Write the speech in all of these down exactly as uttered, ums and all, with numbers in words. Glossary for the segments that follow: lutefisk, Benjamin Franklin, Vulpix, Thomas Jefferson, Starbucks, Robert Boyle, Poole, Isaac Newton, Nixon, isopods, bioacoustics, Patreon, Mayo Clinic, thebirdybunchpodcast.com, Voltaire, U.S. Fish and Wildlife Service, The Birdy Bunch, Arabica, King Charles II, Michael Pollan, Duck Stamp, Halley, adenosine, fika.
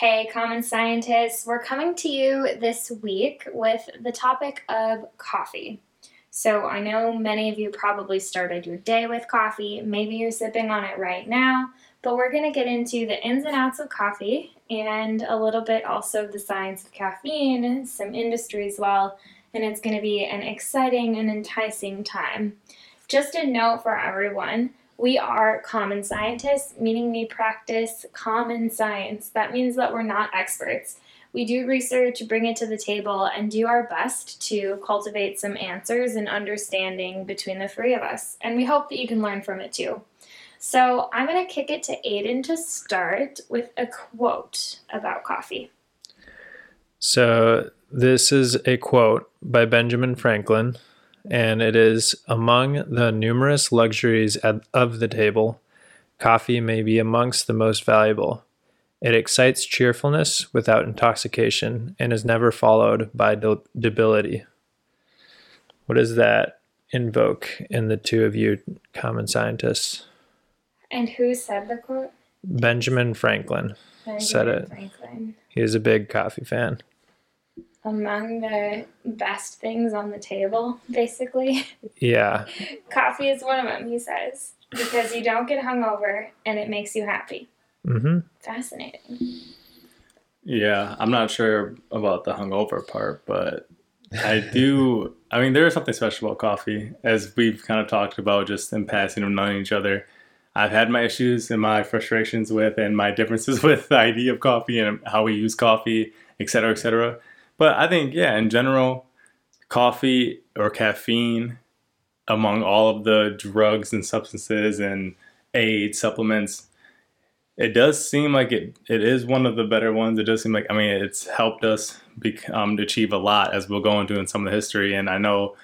Hey, common scientists, we're coming to you this week with the topic of coffee. So I know many of you probably started your day with coffee, maybe you're sipping on it right now, but we're going to get into the ins and outs of coffee and a little bit also the science of caffeine, some industry as well, and it's going to be an exciting and enticing time. Just a note for everyone, we are common scientists, meaning we practice common science. That means that we're not experts. We do research, bring it to the table, and do our best to cultivate some answers and understanding between the three of us. And we hope that you can learn from it too. So I'm going to kick it to Aiden to start with a quote about coffee. So this is a quote by Benjamin Franklin, and it is, "Among the numerous luxuries of the table, coffee may be amongst the most valuable. It excites cheerfulness without intoxication and is never followed by de- debility. What does that invoke in the two of you common scientists? And who said the quote? Benjamin Franklin Benjamin said it. Franklin. He was a big coffee fan. Among the best things on the table, basically. Yeah. Coffee is one of them, he says, because you don't get hungover and it makes you happy. Mm-hmm. Fascinating. Yeah, I'm not sure about the hungover part, but I do. I mean, there is something special about coffee, as we've kind of talked about just in passing and knowing each other. I've had my issues and my frustrations with and my differences with the idea of coffee and how we use coffee, et cetera, et cetera. But I think, yeah, in general, coffee or caffeine, among all of the drugs and substances and aid supplements, it does seem like it, it is one of the better ones. It does seem like, I mean, it's helped us become, to achieve a lot, as we'll go into in some of the history. And I know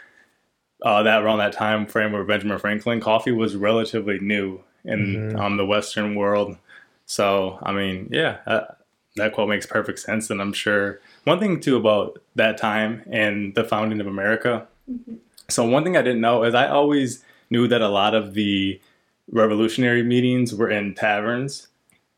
uh, that around that time frame where Benjamin Franklin, coffee was relatively new in mm-hmm. um, the Western world. So, I mean, yeah, that, that quote makes perfect sense. And I'm sure one thing, too, about that time and the founding of America. Mm-hmm. So one thing I didn't know is I always knew that a lot of the revolutionary meetings were in taverns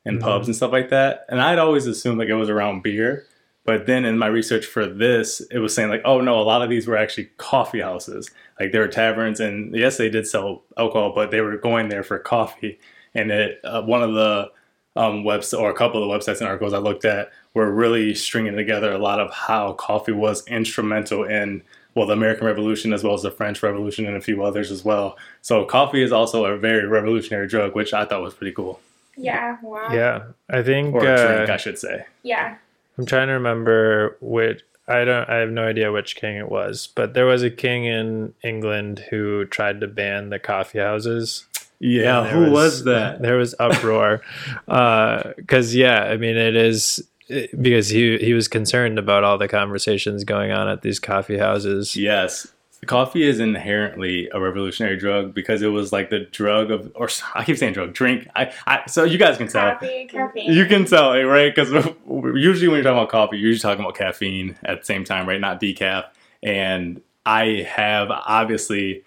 and pubs mm-hmm. and stuff like that. And I'd always assumed like it was around beer. But then in my research for this, it was saying like, oh, no, a lot of these were actually coffee houses. Like there were taverns and yes, they did sell alcohol, but they were going there for coffee. And it, uh, one of the um, websites or a couple of the websites and articles I looked at were really stringing together a lot of how coffee was instrumental in, well, the American Revolution as well as the French Revolution and a few others as well. So coffee is also a very revolutionary drug, which I thought was pretty cool. Yeah, wow. Yeah, I think... Or a drink, uh, I should say. Yeah. I'm trying to remember which... I don't. I have no idea which king it was, but there was a king in England who tried to ban the coffee houses. Yeah, who was, was that? There was uproar. Because, uh, yeah, I mean, it is... It, because he, he was concerned about all the conversations going on at these coffee houses. Yes. Coffee is inherently a revolutionary drug because it was like the drug of, or I keep saying drug, drink. I, I so you guys can tell. Coffee, caffeine. You can tell, right? Because usually when you're talking about coffee, you're usually talking about caffeine at the same time, right? Not decaf. And I have obviously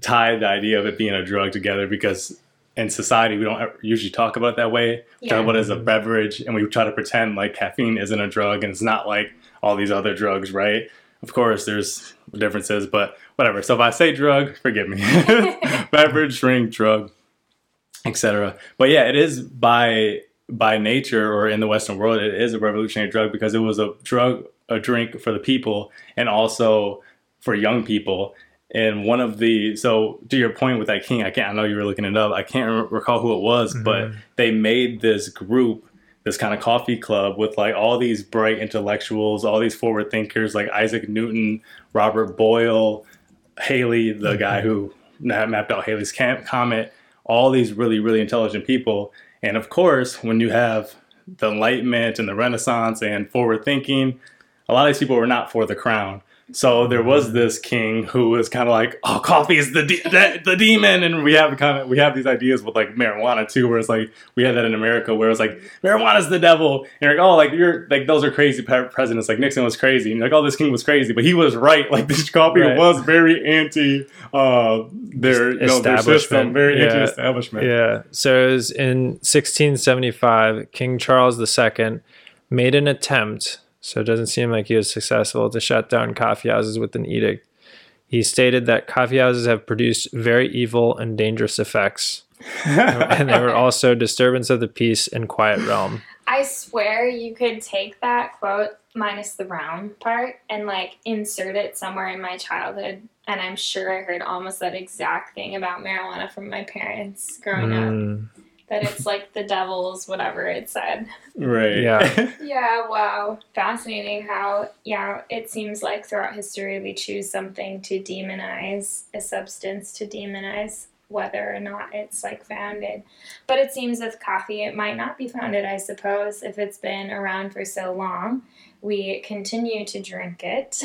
tied the idea of it being a drug together because in society, we don't usually talk about it that way. We yeah. talk about it as a beverage and we try to pretend like caffeine isn't a drug and it's not like all these other drugs, right? Of course, there's differences, but whatever. So if I say drug, forgive me. Beverage, drink, drug, et cetera. But yeah, it is by by nature or in the Western world, it is a revolutionary drug because it was a drug, a drink for the people and also for young people. And one of the, so to your point with that king, I can't, I know you were looking it up. I can't recall who it was, mm-hmm. but they made this group, this kind of coffee club with like all these bright intellectuals, all these forward thinkers like Isaac Newton, Robert Boyle, Halley, the guy who mapped out Halley's comet, all these really, really intelligent people. And of course, when you have the Enlightenment and the Renaissance and forward thinking, a lot of these people were not for the crown. So there was this king who was kind of like, oh, coffee is the de- the, the demon. And we have kind of we have these ideas with like marijuana, too, where it's like we had that in America where it's like marijuana is the devil. And you're like, oh, like you're like those are crazy presidents. Like Nixon was crazy. And you're like, oh, this king was crazy. But he was right. Like this coffee right. was very anti uh, their, you know, their system, very yeah. anti-establishment. Yeah. So it was in sixteen seventy-five, King Charles the Second made an attempt, so it doesn't seem like he was successful, to shut down coffee houses with an edict. He stated that coffee houses have produced very evil and dangerous effects. And they were also disturbance of the peace and quiet realm. I swear you could take that quote minus the round part and like insert it somewhere in my childhood. And I'm sure I heard almost that exact thing about marijuana from my parents growing mm. up. That it's like the devil's whatever it said. Right. Yeah. Yeah, wow. Fascinating how, yeah, it seems like throughout history we choose something to demonize, a substance to demonize, whether or not it's like founded. But it seems with coffee it might not be founded, I suppose, if it's been around for so long. We continue to drink it.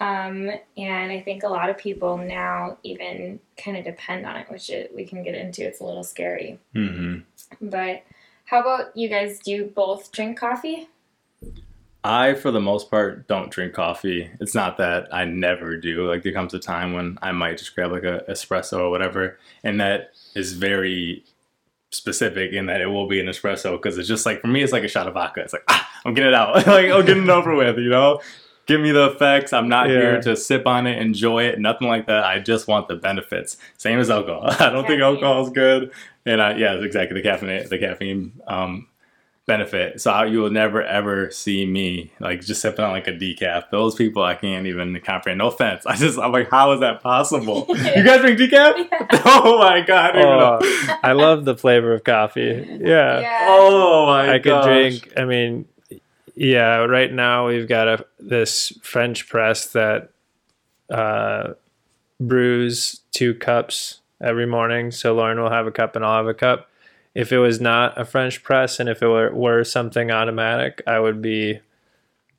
Um, and I think a lot of people now even kind of depend on it, which it, we can get into. It's a little scary. Mm-hmm. But how about you guys? Do you both drink coffee? I, for the most part, don't drink coffee. It's not that I never do. Like, there comes a time when I might just grab like a espresso or whatever. And that is very specific in that it will be an espresso, because it's just like, for me, it's like a shot of vodka. It's like, ah, I'm getting it out. Like, I'm getting it over with, you know? Give me the effects. I'm not yeah. here to sip on it, enjoy it, nothing like that. I just want the benefits. Same as alcohol. I don't caffeine. think alcohol is good. And I, yeah, exactly. The caffeine, the caffeine um, benefit. So I, you will never, ever see me like just sipping on like a decaf. Those people, I can't even comprehend. No offense. I just, I'm like, how is that possible? You guys drink decaf? Yeah. Oh, my God. Oh, I love the flavor of coffee. Yeah. yeah. Oh, my I gosh. I could drink, I mean... Yeah, right now we've got a, this French press that uh, brews two cups every morning. So Lauren will have a cup and I'll have a cup. If it was not a French press and if it were, were something automatic, I would be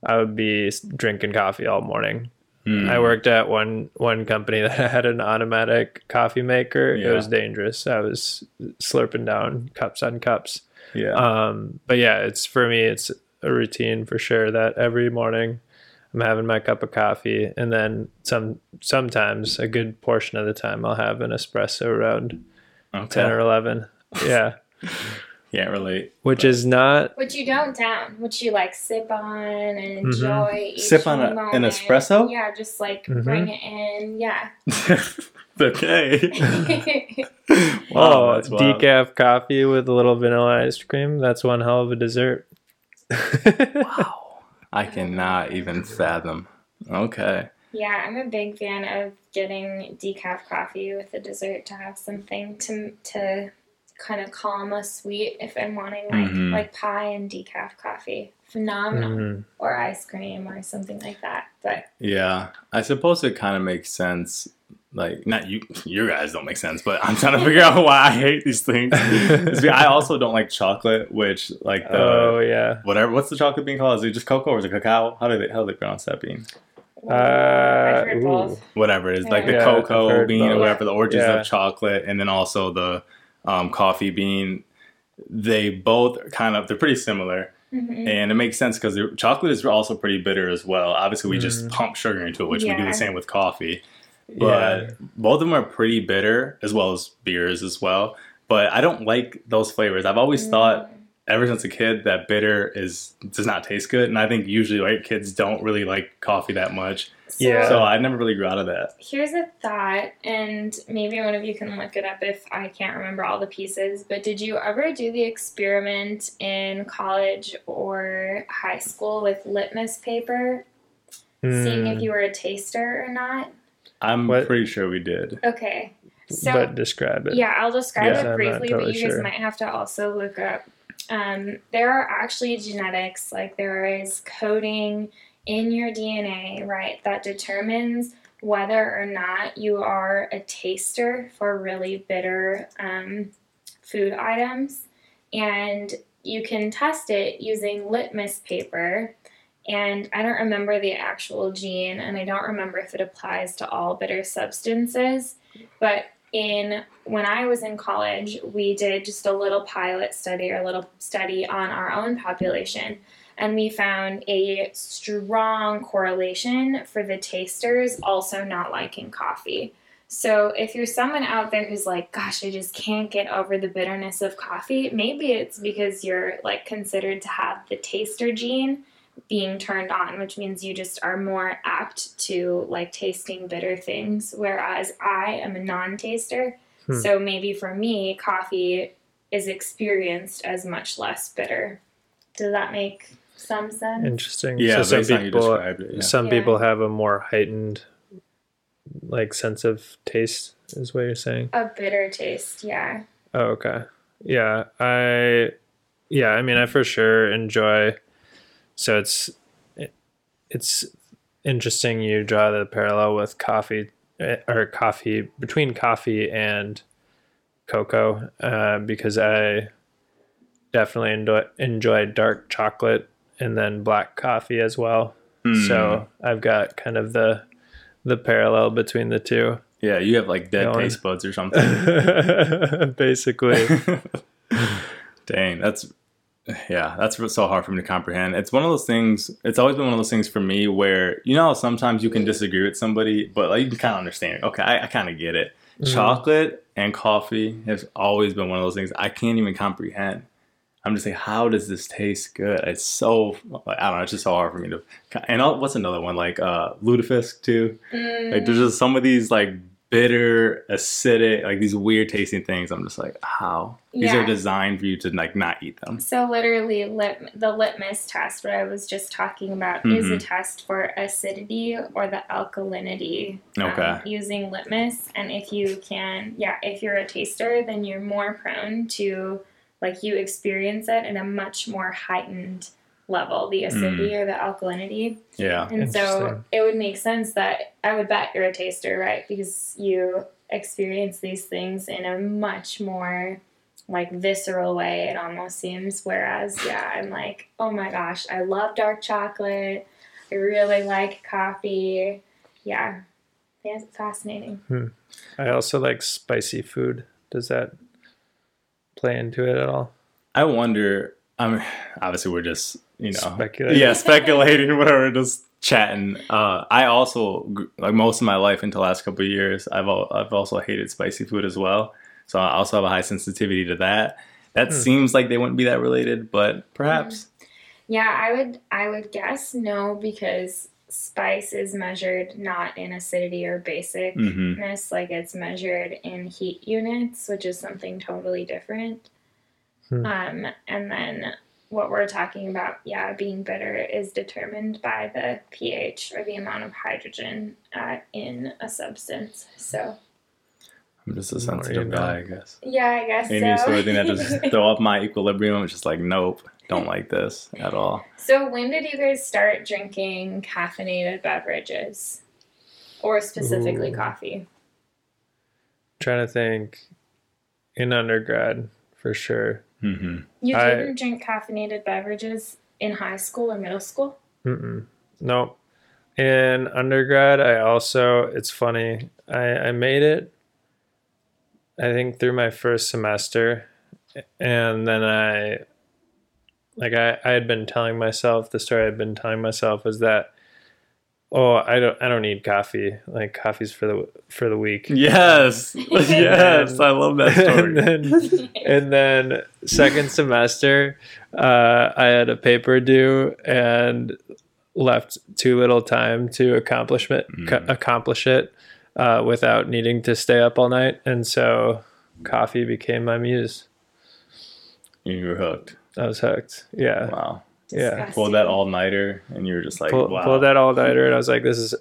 I would be drinking coffee all morning. Mm. I worked at one one company that had an automatic coffee maker. Yeah. It was dangerous. I was slurping down cups on cups. Yeah. Um, but yeah, it's for me, it's a routine for sure that every morning I'm having my cup of coffee, and then some sometimes a good portion of the time I'll have an espresso around okay. ten or eleven. Yeah. Can't relate. Which but. Is not... Which you don't down. Which you like sip on and enjoy mm-hmm. each Sip on a, an espresso? Yeah, just like mm-hmm. bring it in. Yeah. Okay. Wow, oh, decaf coffee with a little vanilla ice cream. That's one hell of a dessert. Wow. I cannot even fathom. Okay. Yeah, I'm a big fan of getting decaf coffee with a dessert to have something to to kind of calm a sweet if I'm wanting like mm-hmm. like pie and decaf coffee. Phenomenal. Mm-hmm. Or ice cream or something like that. But yeah, I suppose it kind of makes sense. Like, not you, your guys don't make sense, but I'm trying to figure out why I hate these things. I also don't like chocolate, which, like, the, oh, yeah. Whatever, what's the chocolate bean called? Is it just cocoa or is it cacao? How do they, how do they pronounce that bean? Uh, whatever it is, yeah. like the yeah, cocoa bean both. Or whatever, the origins yeah. of chocolate, and then also the um, coffee bean. They both kind of, they're pretty similar. Mm-hmm. And it makes sense because chocolate is also pretty bitter as well. Obviously, we mm. just pump sugar into it, which yeah. we do the same with coffee. But yeah. both of them are pretty bitter, as well as beers as well. But I don't like those flavors. I've always mm. thought, ever since a kid, that bitter is does not taste good. And I think usually like kids don't really like coffee that much. So, yeah. So I never really grew out of that. Here's a thought, and maybe one of you can look it up if I can't remember all the pieces. But did you ever do the experiment in college or high school with litmus paper, mm. seeing if you were a taster or not? I'm what? pretty sure we did. Okay. So, but describe it. Yeah, I'll describe yeah, it briefly, totally but you guys sure. might have to also look up. Um, there are actually genetics, like there is coding in your D N A, right, that determines whether or not you are a taster for really bitter um, food items. And you can test it using litmus paper. And I don't remember the actual gene, and I don't remember if it applies to all bitter substances. But in when I was in college, we did just a little pilot study or a little study on our own population. And we found a strong correlation for the tasters also not liking coffee. So if you're someone out there who's like, gosh, I just can't get over the bitterness of coffee, maybe it's because you're like considered to have the taster gene being turned on, which means you just are more apt to like tasting bitter things, whereas I am a non-taster. Hmm. So maybe for me, coffee is experienced as much less bitter. Does that make some sense? Interesting. Yeah, so some people, it, yeah. some yeah. people have a more heightened like sense of taste is what you're saying. A bitter taste, yeah. Oh, okay. Yeah, I yeah, I mean I for sure enjoy. So it's it's interesting you draw the parallel with coffee or coffee between coffee and cocoa, uh, because I definitely enjoy, enjoy dark chocolate and then black coffee as well. Mm. So I've got kind of the the parallel between the two. Yeah, you have like dead going. Taste buds or something. Basically. Dang, that's yeah, that's so hard for me to comprehend. It's one of those things, it's always been one of those things for me where, you know, sometimes you can disagree with somebody, but like you can kind of understand it. Okay, I, I kind of get it. Mm-hmm. Chocolate and coffee has always been one of those things I can't even comprehend. I'm just like, how does this taste good? It's so, I don't know, it's just so hard for me to, and I'll, what's another one? Like uh, Lutefisk too. Mm. Like there's just some of these like bitter, acidic, like these weird tasting things. I'm just like, how? Yeah. These are designed for you to like not eat them. So literally lit, the litmus test, what I was just talking about, mm-hmm. is a test for acidity or the alkalinity. Okay. Um, using litmus. And if you can, yeah, if you're a taster, then you're more prone to, like you experience it in a much more heightened level, the acidity mm. or the alkalinity. Yeah. And so it would make sense that I would bet you're a taster, right? Because you experience these things in a much more like visceral way, it almost seems. Whereas, yeah, I'm like, oh my gosh, I love dark chocolate. I really like coffee. Yeah. Yeah, it's fascinating. Hmm. I also like spicy food. Does that play into it at all? I wonder. I mean, obviously we're just, you know, speculating. Yeah, speculating, whatever, just chatting. Uh, I also, like most of my life until the last couple of years, I've al- I've also hated spicy food as well. So I also have a high sensitivity to that. That mm. seems like they wouldn't be that related, but perhaps. Mm. Yeah, I would. I would guess no, because spice is measured not in acidity or basicness, mm-hmm. like it's measured in heat units, which is something totally different. Hmm. Um, and then what we're talking about, yeah, being bitter is determined by the pH or the amount of hydrogen uh, in a substance. So I'm just a sensitive guy, I guess. Yeah, I guess Amy, so. so. I think that just throw up my equilibrium. It's just like, nope. Don't like this at all. So when did you guys start drinking caffeinated beverages, or specifically Ooh. coffee? I'm trying to think, in undergrad for sure. Mm-hmm. You didn't I, drink caffeinated beverages in high school or middle school? Mm-mm. No, in undergrad I also. It's funny. I, I made it. I think through my first semester, and then I. Like I, I had been telling myself, the story I'd been telling myself was that, oh, I don't, I don't need coffee. Like coffee's for the for the weak. Yes, yes, I love that story. And then, and then second semester, uh, I had a paper due and left too little time to accomplishment mm. c- accomplish it uh, without needing to stay up all night, and so coffee became my muse. You were hooked. I was hooked. Yeah. Wow. Disgusting. Yeah. Pulled that all-nighter and you were just like, Pull, wow. Pulled that all-nighter and I was like, this is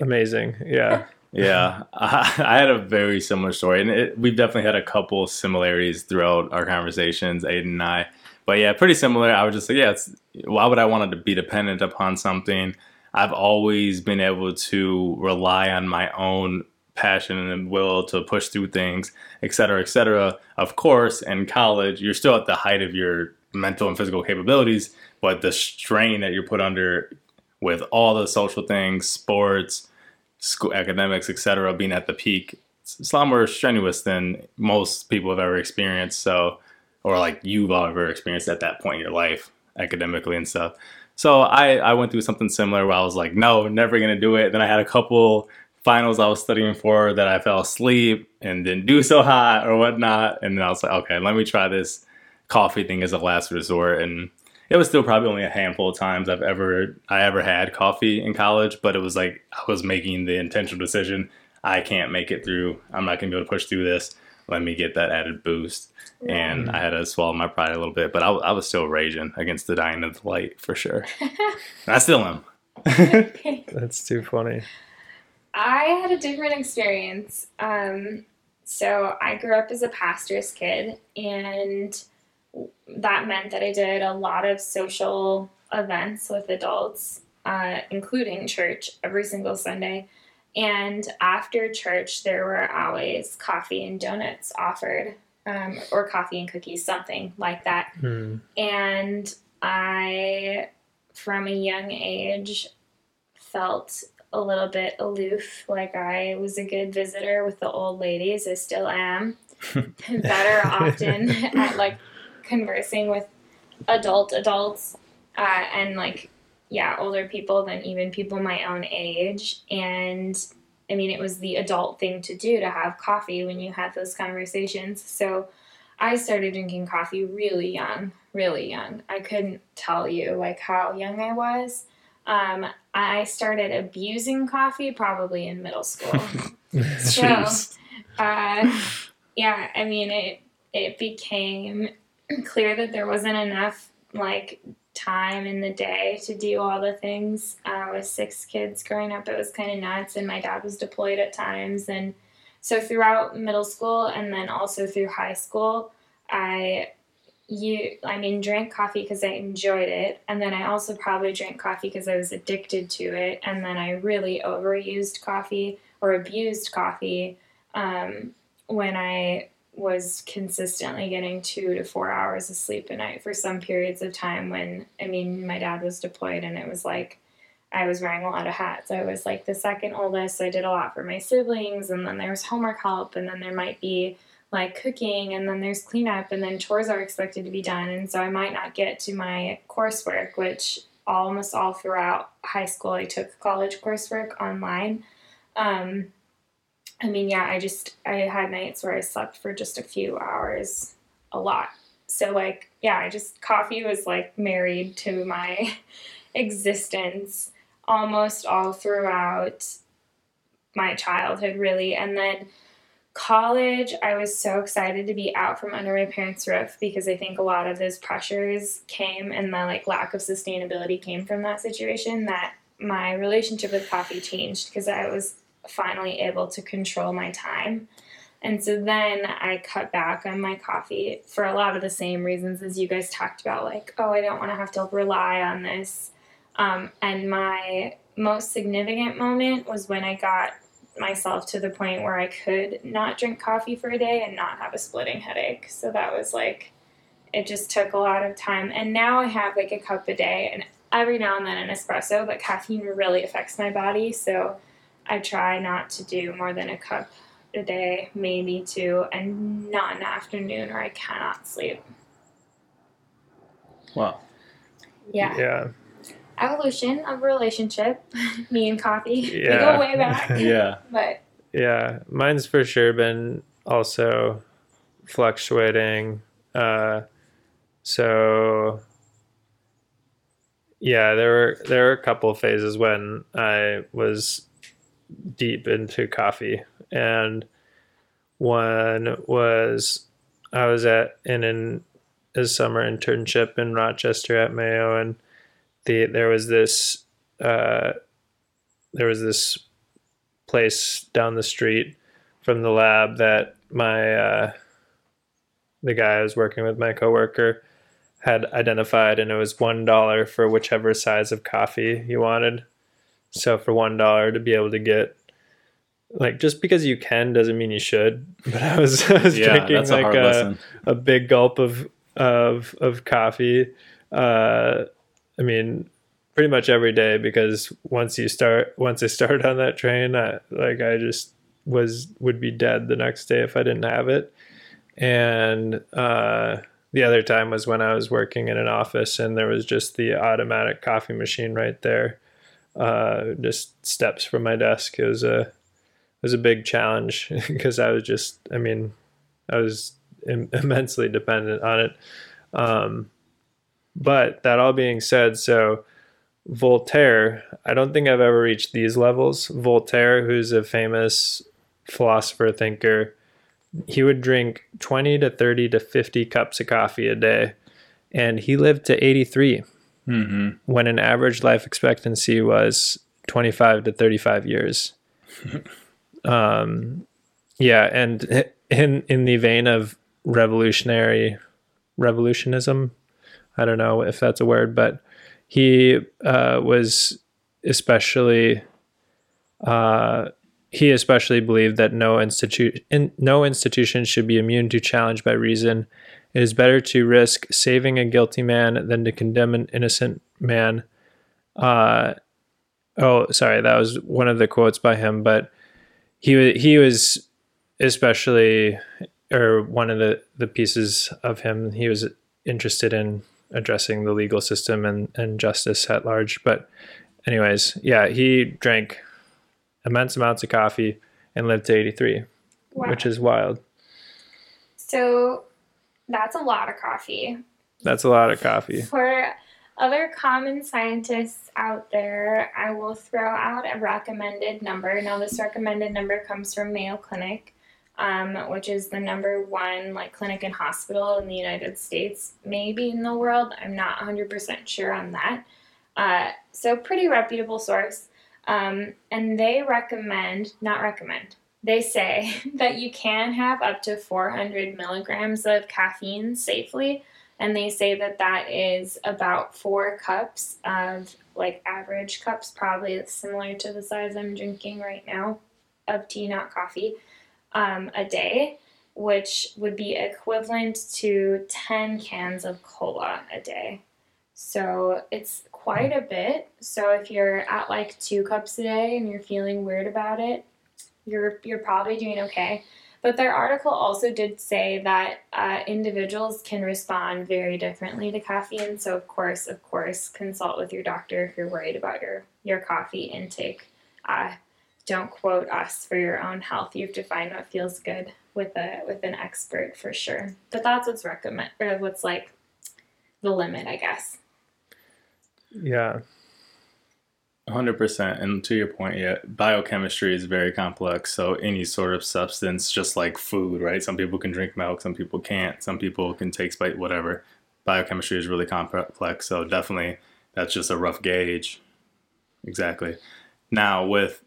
amazing. Yeah. Yeah. I, I had a very similar story. And it, we've definitely had a couple similarities throughout our conversations, Aiden and I. But yeah, pretty similar. I was just like, yeah, it's, why would I want to be dependent upon something? I've always been able to rely on my own passion and will to push through things, et cetera, et cetera. Of course, in college, you're still at the height of your mental and physical capabilities, but the strain that you're put under with all the social things, sports, school, academics, et cetera, being at the peak, it's a lot more strenuous than most people have ever experienced. So, or like you've ever experienced at that point in your life, academically and stuff. So I, I went through something similar where I was like, no, never going to do it. Then I had a couple finals I was studying for that I fell asleep and didn't do so hot or whatnot. And then I was like, okay, let me try this coffee thing as a last resort. And it was still probably only a handful of times I've ever, I ever had coffee in college, but it was like, I was making the intentional decision. I can't make it through. I'm not going to be able to push through this. Let me get that added boost. And I had to swallow my pride a little bit, but I, I was still raging against the dying of the light for sure. I still am. Okay. That's too funny. I had a different experience. Um, so I grew up as a pastor's kid, and that meant that I did a lot of social events with adults, uh, including church, every single Sunday. And after church, there were always coffee and donuts offered, um, or coffee and cookies, something like that. Mm. And I, from a young age, felt a little bit aloof, like I was a good visitor with the old ladies. I still am. Better often at, like, conversing with adult adults uh, and, like, yeah, older people than even people my own age. And, I mean, it was the adult thing to do to have coffee when you have those conversations. So I started drinking coffee really young, really young. I couldn't tell you, like, how young I was. Um, I started abusing coffee probably in middle school. so, uh, yeah, I mean, it, it became clear that there wasn't enough, like, time in the day to do all the things. Uh, with six kids growing up, it was kind of nuts, and my dad was deployed at times. And so throughout middle school and then also through high school, I... You, I mean, drank coffee because I enjoyed it, and then I also probably drank coffee because I was addicted to it, and then I really overused coffee or abused coffee um, when I was consistently getting two to four hours of sleep a night for some periods of time when, I mean, my dad was deployed, and it was like I was wearing a lot of hats. I was like the second oldest, so I did a lot for my siblings, and then there was homework help, and then there might be like cooking, and then there's cleanup, and then chores are expected to be done, and so I might not get to my coursework, which almost all throughout high school I took college coursework online. Um, I mean, yeah, I just, I had nights where I slept for just a few hours a lot. So, like, yeah, I just, coffee was, like, married to my existence almost all throughout my childhood, really. And then college, I was so excited to be out from under my parents' roof, because I think a lot of those pressures came, and the, like, lack of sustainability came from that situation, that my relationship with coffee changed because I was finally able to control my time. And so then I cut back on my coffee for a lot of the same reasons as you guys talked about, like, oh, I don't want to have to rely on this. Um, and my most significant moment was when I got myself to the point where I could not drink coffee for a day and not have a splitting headache. So that was like, it just took a lot of time. And now I have like a cup a day, and every now and then an espresso, but caffeine really affects my body. So I try not to do more than a cup a day, maybe two, and not in the afternoon or I cannot sleep. Wow. Yeah. Yeah. Evolution of relationship, me and coffee. Yeah. We go way back. Yeah. But yeah, mine's for sure been also fluctuating. Uh, so yeah, there were there were a couple phases when I was deep into coffee, and one was I was at in an a summer internship in Rochester at Mayo, and The, there was this uh, there was this place down the street from the lab that my uh, the guy I was working with, my coworker, had identified, and it was one dollar for whichever size of coffee you wanted. So for one dollar to be able to get, like, just because you can doesn't mean you should. But I was, I was yeah, drinking like a, a, a big gulp of of of coffee. Uh, I mean, pretty much every day, because once you start, once I started on that train, I, like I just was, would be dead the next day if I didn't have it. And uh, the other time was when I was working in an office, and there was just the automatic coffee machine right there, uh, just steps from my desk. It was a was a big challenge because I was just, I mean, I was im- immensely dependent on it. Um, but that all being said, so Voltaire, I don't think I've ever reached these levels. Voltaire, who's a famous philosopher thinker, he would drink twenty to thirty to fifty cups of coffee a day. And he lived to eighty-three mm-hmm. when an average life expectancy was twenty-five to thirty-five years. um, yeah. And in, in the vein of revolutionary revolutionism, I don't know if that's a word, but he uh, was especially, uh, he especially believed that no institute, in, no institution should be immune to challenge by reason. It is better to risk saving a guilty man than to condemn an innocent man. Uh, oh, sorry, that was one of the quotes by him, but he, he was especially, or one of the, the pieces of him, he was interested in addressing the legal system and, and justice at large. But anyways, yeah, he drank immense amounts of coffee and lived to eighty-three, wow. which is wild. So... That's a lot of coffee. That's a lot of coffee. For other common scientists out there, I will throw out a recommended number. Now, this recommended number comes from Mayo Clinic, um, which is the number one like clinic and hospital in the United States, maybe in the world. I'm not one hundred percent sure on that. Uh, so pretty reputable source. Um, and they recommend, not recommend, they say that you can have up to four hundred milligrams of caffeine safely, and they say that that is about four cups of, like, average cups, probably similar to the size I'm drinking right now of tea, not coffee, um, a day, which would be equivalent to ten cans of cola a day. So it's quite a bit. So if you're at, like, two cups a day and you're feeling weird about it, You're you're probably doing okay. But their article also did say that uh, individuals can respond very differently to caffeine. So, of course, of course, consult with your doctor if you're worried about your, your coffee intake. Uh, don't quote us for your own health. You have to find what feels good with a with an expert for sure. But that's what's recommend or what's like the limit, I guess. Yeah. one hundred percent. And to your point, yeah, biochemistry is very complex. So any sort of substance, just like food, right? Some people can drink milk, some people can't, some people can take spite, whatever. Biochemistry is really complex. So definitely that's just a rough gauge. Exactly. Now with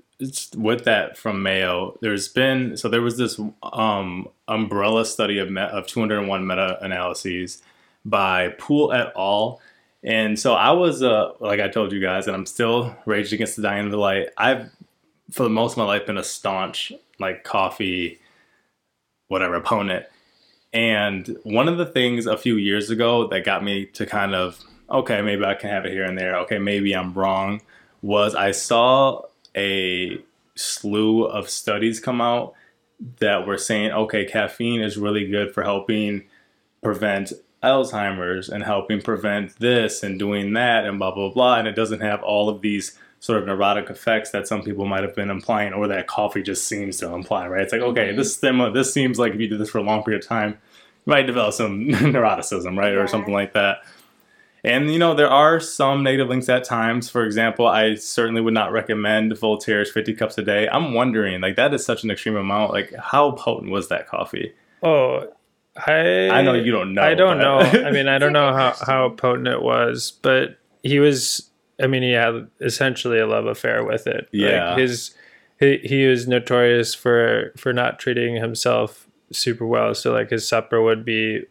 with that from Mayo, there's been, so there was this um, umbrella study of, of two hundred one meta-analyses by Poole et al. And so I was, uh, like I told you guys, and I'm still raged against the dying of the light. I've, for the most of my life, been a staunch, like, coffee, whatever, opponent. And one of the things a few years ago that got me to kind of, okay, maybe I can have it here and there. Okay, maybe I'm wrong, was I saw a slew of studies come out that were saying, okay, caffeine is really good for helping prevent Alzheimer's and helping prevent this and doing that and blah, blah, blah. And it doesn't have all of these sort of neurotic effects that some people might have been implying, or that coffee just seems to imply, right? It's like, okay, mm-hmm. this stem, this seems like if you do this for a long period of time, you might develop some neuroticism, right? Yeah. Or something like that. And, you know, there are some negative links at times. For example, I certainly would not recommend Voltaire's fifty cups a day. I'm wondering, like, that is such an extreme amount. Like, how potent was that coffee? Oh, I, I know you don't know. I don't but. know. I mean, I don't know how, how potent it was, but he was, I mean, he had essentially a love affair with it. Yeah. Like his, he, he was notorious for, for not treating himself super well. So like his supper would be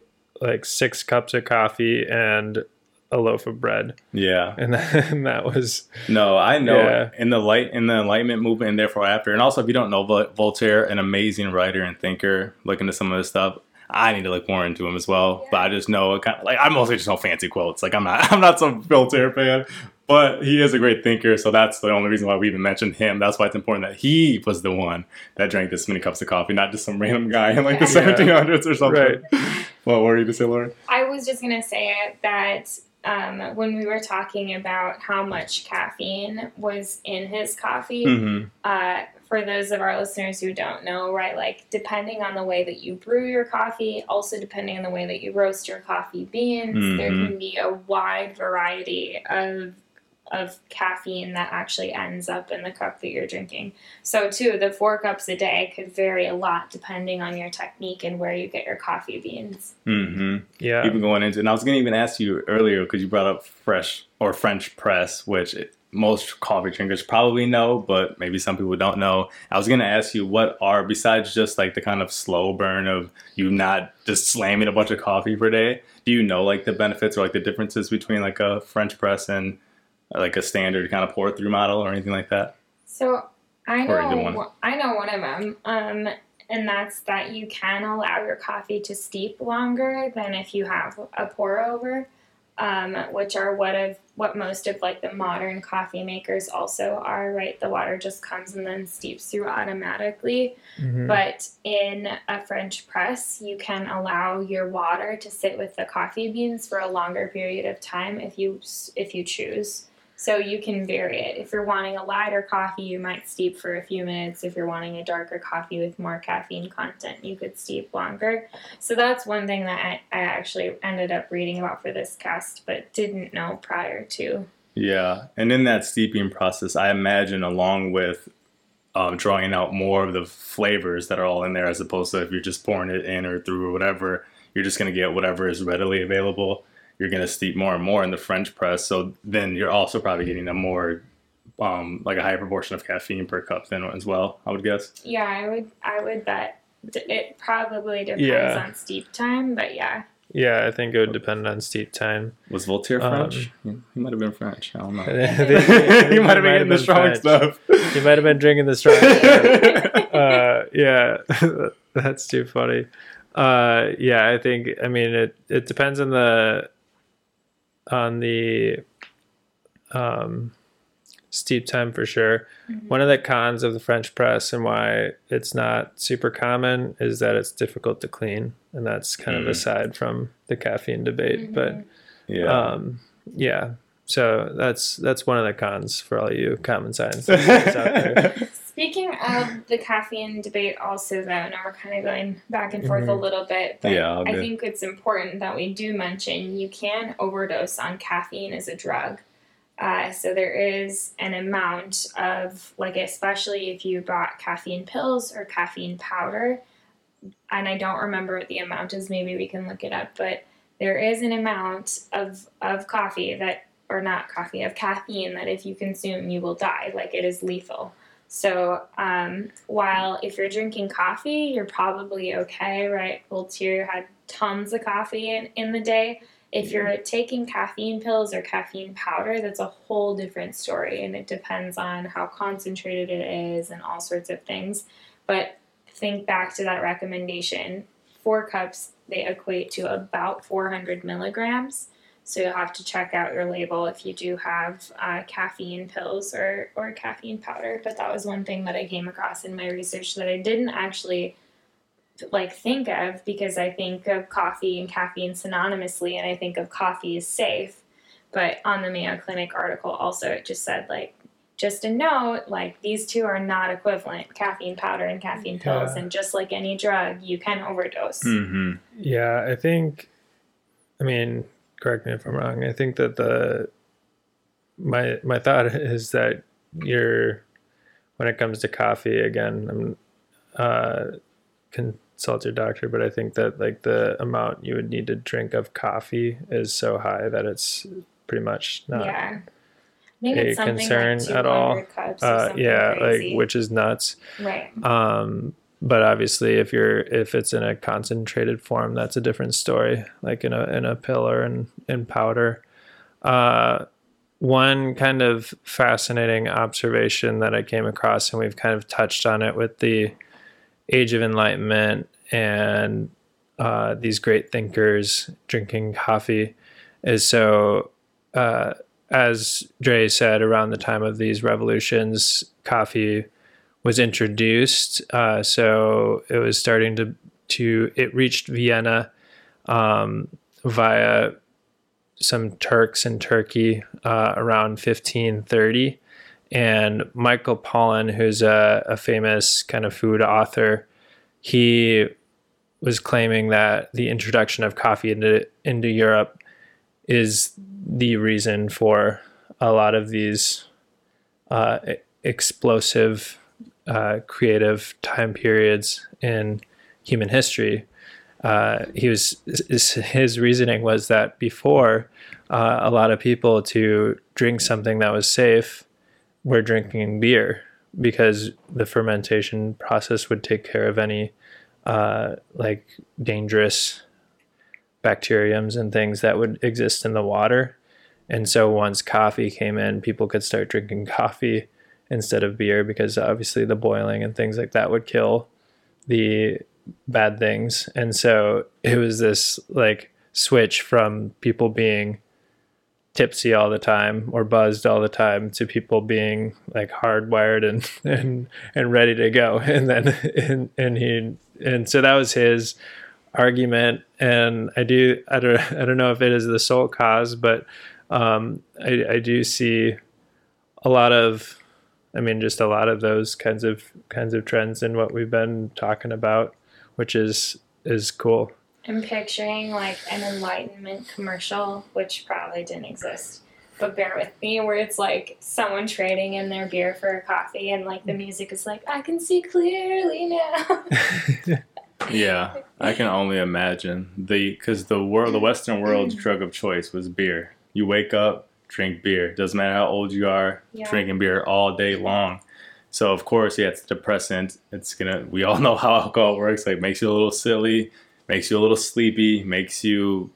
like six cups of coffee and a loaf of bread. Yeah. And that, and that was. No, I know. Yeah. In the light, in the Enlightenment movement, and therefore after. And also, if you don't know Voltaire, an amazing writer and thinker, look into some of this stuff. I need to look more into him as well, yeah. But I just know, kind of, like, I mostly just know fancy quotes. Like, I'm not, I'm not some Voltaire fan, but he is a great thinker, so that's the only reason why we even mentioned him. That's why it's important that he was the one that drank this many cups of coffee, not just some random guy in, like, yeah. the seventeen hundreds or something. Right. Well, what were you to say, Lauren? I was just going to say that um, when we were talking about how much caffeine was in his coffee, mm-hmm. uh, for those of our listeners who don't know, right, like depending on the way that you brew your coffee, also depending on the way that you roast your coffee beans, mm-hmm. there can be a wide variety of of caffeine that actually ends up in the cup that you're drinking. So too, the four cups a day could vary a lot depending on your technique and where you get your coffee beans. Mm-hmm. Yeah. Even going into, and I was going to even ask you earlier, because you brought up fresh or French press, which it, most coffee drinkers probably know, but maybe some people don't know. I was going to ask you, what are, besides just like the kind of slow burn of you not just slamming a bunch of coffee per day, do you know like the benefits or like the differences between like a French press and like a standard kind of pour through model or anything like that? So I know I know one of them, um, and that's that you can allow your coffee to steep longer than if you have a pour over, um, which are what of what most of like the modern coffee makers also are, right? The water just comes and then steeps through automatically. Mm-hmm. But in a French press, you can allow your water to sit with the coffee beans for a longer period of time if you if you choose. So you can vary it. If you're wanting a lighter coffee, you might steep for a few minutes. If you're wanting a darker coffee with more caffeine content, you could steep longer. So that's one thing that I, I actually ended up reading about for this cast, but didn't know prior to. Yeah. And in that steeping process, I imagine along with um, drawing out more of the flavors that are all in there, as opposed to if you're just pouring it in or through or whatever, you're just going to get whatever is readily available. You're going to steep more and more in the French press. So then you're also probably getting a more, um, like a higher proportion of caffeine per cup then as well, I would guess. Yeah, I would, I would bet. It probably depends yeah. on steep time, but yeah. Yeah, I think it would depend on steep time. Was Voltaire French? Um, he might have been French. I don't know. He might have been getting the strong stuff. He might have been drinking the strong stuff. Uh, yeah, that's too funny. Uh, yeah, I think, I mean, it, it depends on the... on the um, steep time for sure. Mm-hmm. One of the cons of the French press and why it's not super common is that it's difficult to clean, and that's kind mm. of aside from the caffeine debate. Mm-hmm. But yeah, um, yeah. So that's that's one of the cons for all you common science out there. Speaking of the caffeine debate also, though, now we're kind of going back and forth mm-hmm. a little bit, but yeah, I think it's important that we do mention you can overdose on caffeine as a drug. Uh, so there is an amount of, like, especially if you bought caffeine pills or caffeine powder, and I don't remember what the amount is, maybe we can look it up, but there is an amount of, of coffee that or not coffee, of caffeine that if you consume, you will die. Like, it is lethal. So um, while if you're drinking coffee, you're probably okay, right? Voltaire had tons of coffee in, in the day. If you're taking caffeine pills or caffeine powder, that's a whole different story, and it depends on how concentrated it is and all sorts of things. But think back to that recommendation. Four cups, they equate to about four hundred milligrams. So you'll have to check out your label if you do have uh, caffeine pills or, or caffeine powder. But that was one thing that I came across in my research that I didn't actually like think of, because I think of coffee and caffeine synonymously, and I think of coffee is safe. But on the Mayo Clinic article also, it just said, like, just a note, like, these two are not equivalent, caffeine powder and caffeine pills. Yeah. And just like any drug, you can overdose. Mm-hmm. Yeah, I think, I mean... correct me if I'm wrong. I think that the my my thought is that you're when it comes to coffee, again, I'm uh, consult your doctor, but I think that like the amount you would need to drink of coffee is so high that it's pretty much not yeah. a concern like at all. Uh, yeah, crazy. Like which is nuts. Right. Um, But obviously, if you're if it's in a concentrated form, that's a different story. Like in a in a pill or in, in powder. Uh, one kind of fascinating observation that I came across, and we've kind of touched on it with the Age of Enlightenment and uh, these great thinkers drinking coffee, is so uh, as Dre said, around the time of these revolutions, coffee was introduced, uh, so it was starting to, to it reached Vienna um, via some Turks in Turkey uh, around fifteen thirty, And Michael Pollan, who's a, a famous kind of food author, he was claiming that the introduction of coffee into, into Europe is the reason for a lot of these uh, explosive, uh, creative time periods in human history. Uh, he was his reasoning was that before, uh, a lot of people, to drink something that was safe, were drinking beer because the fermentation process would take care of any uh, like dangerous bacteriums and things that would exist in the water. And so once coffee came in, people could start drinking coffee instead of beer because obviously the boiling and things like that would kill the bad things. And so it was this like switch from people being tipsy all the time or buzzed all the time to people being like hardwired and and and ready to go. And then and, and he and so that was his argument. And I do I don't I don't know if it is the sole cause, but um I, I do see a lot of I mean just a lot of those kinds of kinds of trends in what we've been talking about, which is is cool. I'm picturing like an Enlightenment commercial, which probably didn't exist, but bear with me, where it's like someone trading in their beer for a coffee and like the music is like, I can see clearly now. Yeah, I can only imagine. The because the world, the Western world's drug of choice was beer. You wake up, drink beer. Doesn't matter how old you are, yeah. Drinking beer all day long. So of course, yeah, it's a depressant. It's gonna. We all know how alcohol works. Like makes you a little silly. Makes you a little sleepy, makes you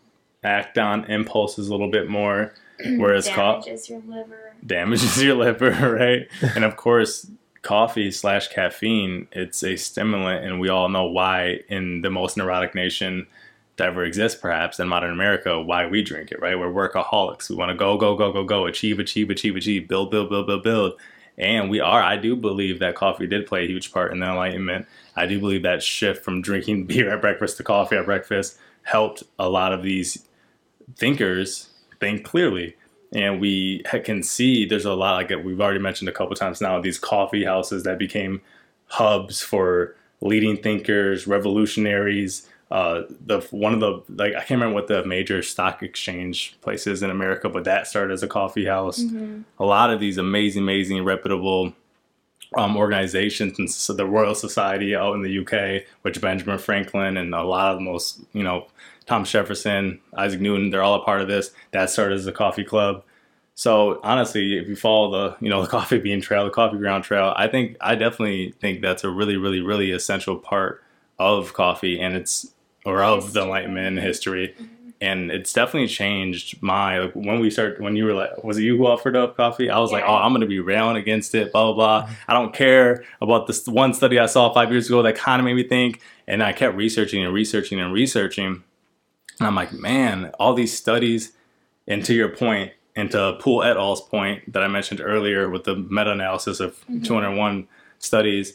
act on impulses a little bit more. Whereas damages co- your liver. Damages your liver, right? And of course, coffee slash caffeine, it's a stimulant, and we all know why in the most neurotic nation that ever exists, perhaps, in modern America, why we drink it, right? We're workaholics. We want to go, go, go, go, go, achieve, achieve, achieve, achieve, build, build, build, build, build. And we are, I do believe that coffee did play a huge part in the Enlightenment. I do believe that shift from drinking beer at breakfast to coffee at breakfast helped a lot of these thinkers think clearly. And we can see there's a lot, like we've already mentioned a couple of times now, these coffee houses that became hubs for leading thinkers, revolutionaries. Uh, the one of the, like, I can't remember what the major stock exchange place is in America, but that started as a coffee house. Mm-hmm. A lot of these amazing, amazing, reputable um, organizations, and so the Royal Society out in the U K, which Benjamin Franklin and a lot of the most, you know, Thomas Jefferson, Isaac Newton, they're all a part of this. That started as a coffee club. So honestly, if you follow the, you know, the coffee bean trail, the coffee ground trail, I think, I definitely think that's a really, really, really essential part of coffee and it's, or of the Enlightenment history. Mm-hmm. And it's definitely changed my, like, when we started, when you were like, was it you who offered up coffee? I was yeah. like, oh, I'm going to be railing against it, blah, blah, blah. I don't care about this one study I saw five years ago that kind of made me think. And I kept researching and researching and researching. And I'm like, man, all these studies, and to your point, and to Poole et al.'s point that I mentioned earlier with the meta-analysis of mm-hmm. two hundred one studies,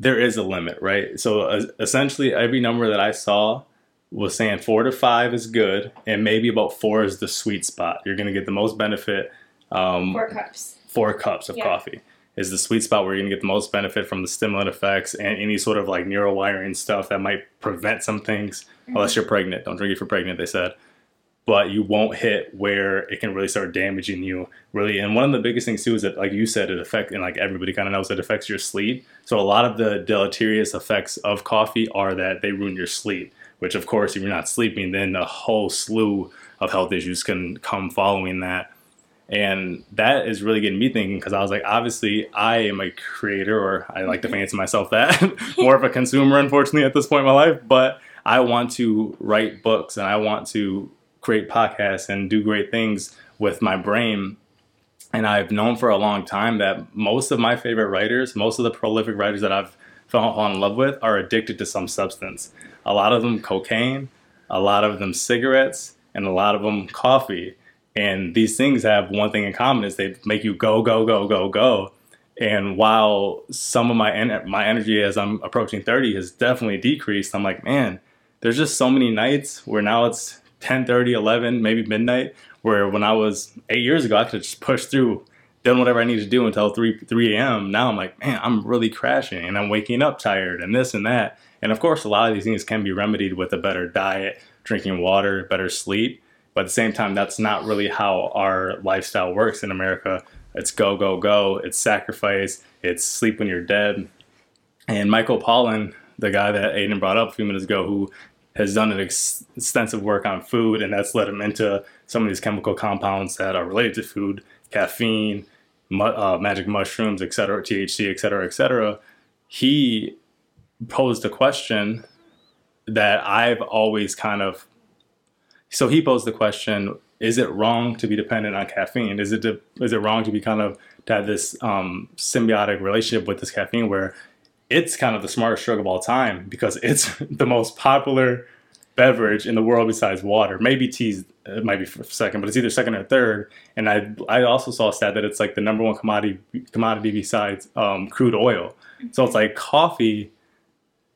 there is a limit, right? So uh, essentially every number that I saw was saying four to five is good and maybe about four is the sweet spot. You're going to get the most benefit. Um, four cups. Four cups of yeah. coffee is the sweet spot where you're going to get the most benefit from the stimulant effects and any sort of like neural wiring stuff that might prevent some things, mm-hmm. unless you're pregnant. Don't drink it if you're pregnant, they said. But you won't hit where it can really start damaging you, really. And one of the biggest things, too, is that, like you said, it affects, and like everybody kind of knows, it affects your sleep. So a lot of the deleterious effects of coffee are that they ruin your sleep, which, of course, if you're not sleeping, then a whole slew of health issues can come following that. And that is really getting me thinking, because I was like, obviously, I am a creator, or I like to fancy myself that, more of a consumer, unfortunately, at this point in my life. But I want to write books, and I want to create podcasts and do great things with my brain. And I've known for a long time that most of my favorite writers, most of the prolific writers that I've fallen in love with are addicted to some substance. A lot of them cocaine, a lot of them cigarettes, and a lot of them coffee. And these things have one thing in common is they make you go, go, go, go, go. And while some of my en- my energy as I'm approaching thirty has definitely decreased, I'm like, man, there's just so many nights where now it's ten thirty, eleven, maybe midnight, where when I was eight years ago, I could just push through done whatever I need to do until three a.m. Now I'm like, man, I'm really crashing and I'm waking up tired and this and that. And of course, a lot of these things can be remedied with a better diet, drinking water, better sleep. But at the same time, that's not really how our lifestyle works in America. It's go, go, go. It's sacrifice. It's sleep when you're dead. And Michael Pollan, the guy that Aiden brought up a few minutes ago, who has done an ex- extensive work on food, and that's led him into some of these chemical compounds that are related to food, caffeine, mu- uh, magic mushrooms, et cetera, T H C, et cetera, et cetera. He posed a question that I've always kind of, so he posed the question, is it wrong to be dependent on caffeine? Is it de- is it wrong to be kind of, to have this um, symbiotic relationship with this caffeine where it's kind of the smartest drug of all time because it's the most popular beverage in the world besides water. Maybe tea's, it might be for second, but it's either second or third. And I I also saw a stat that it's like the number one commodity commodity besides um, crude oil. So it's like coffee,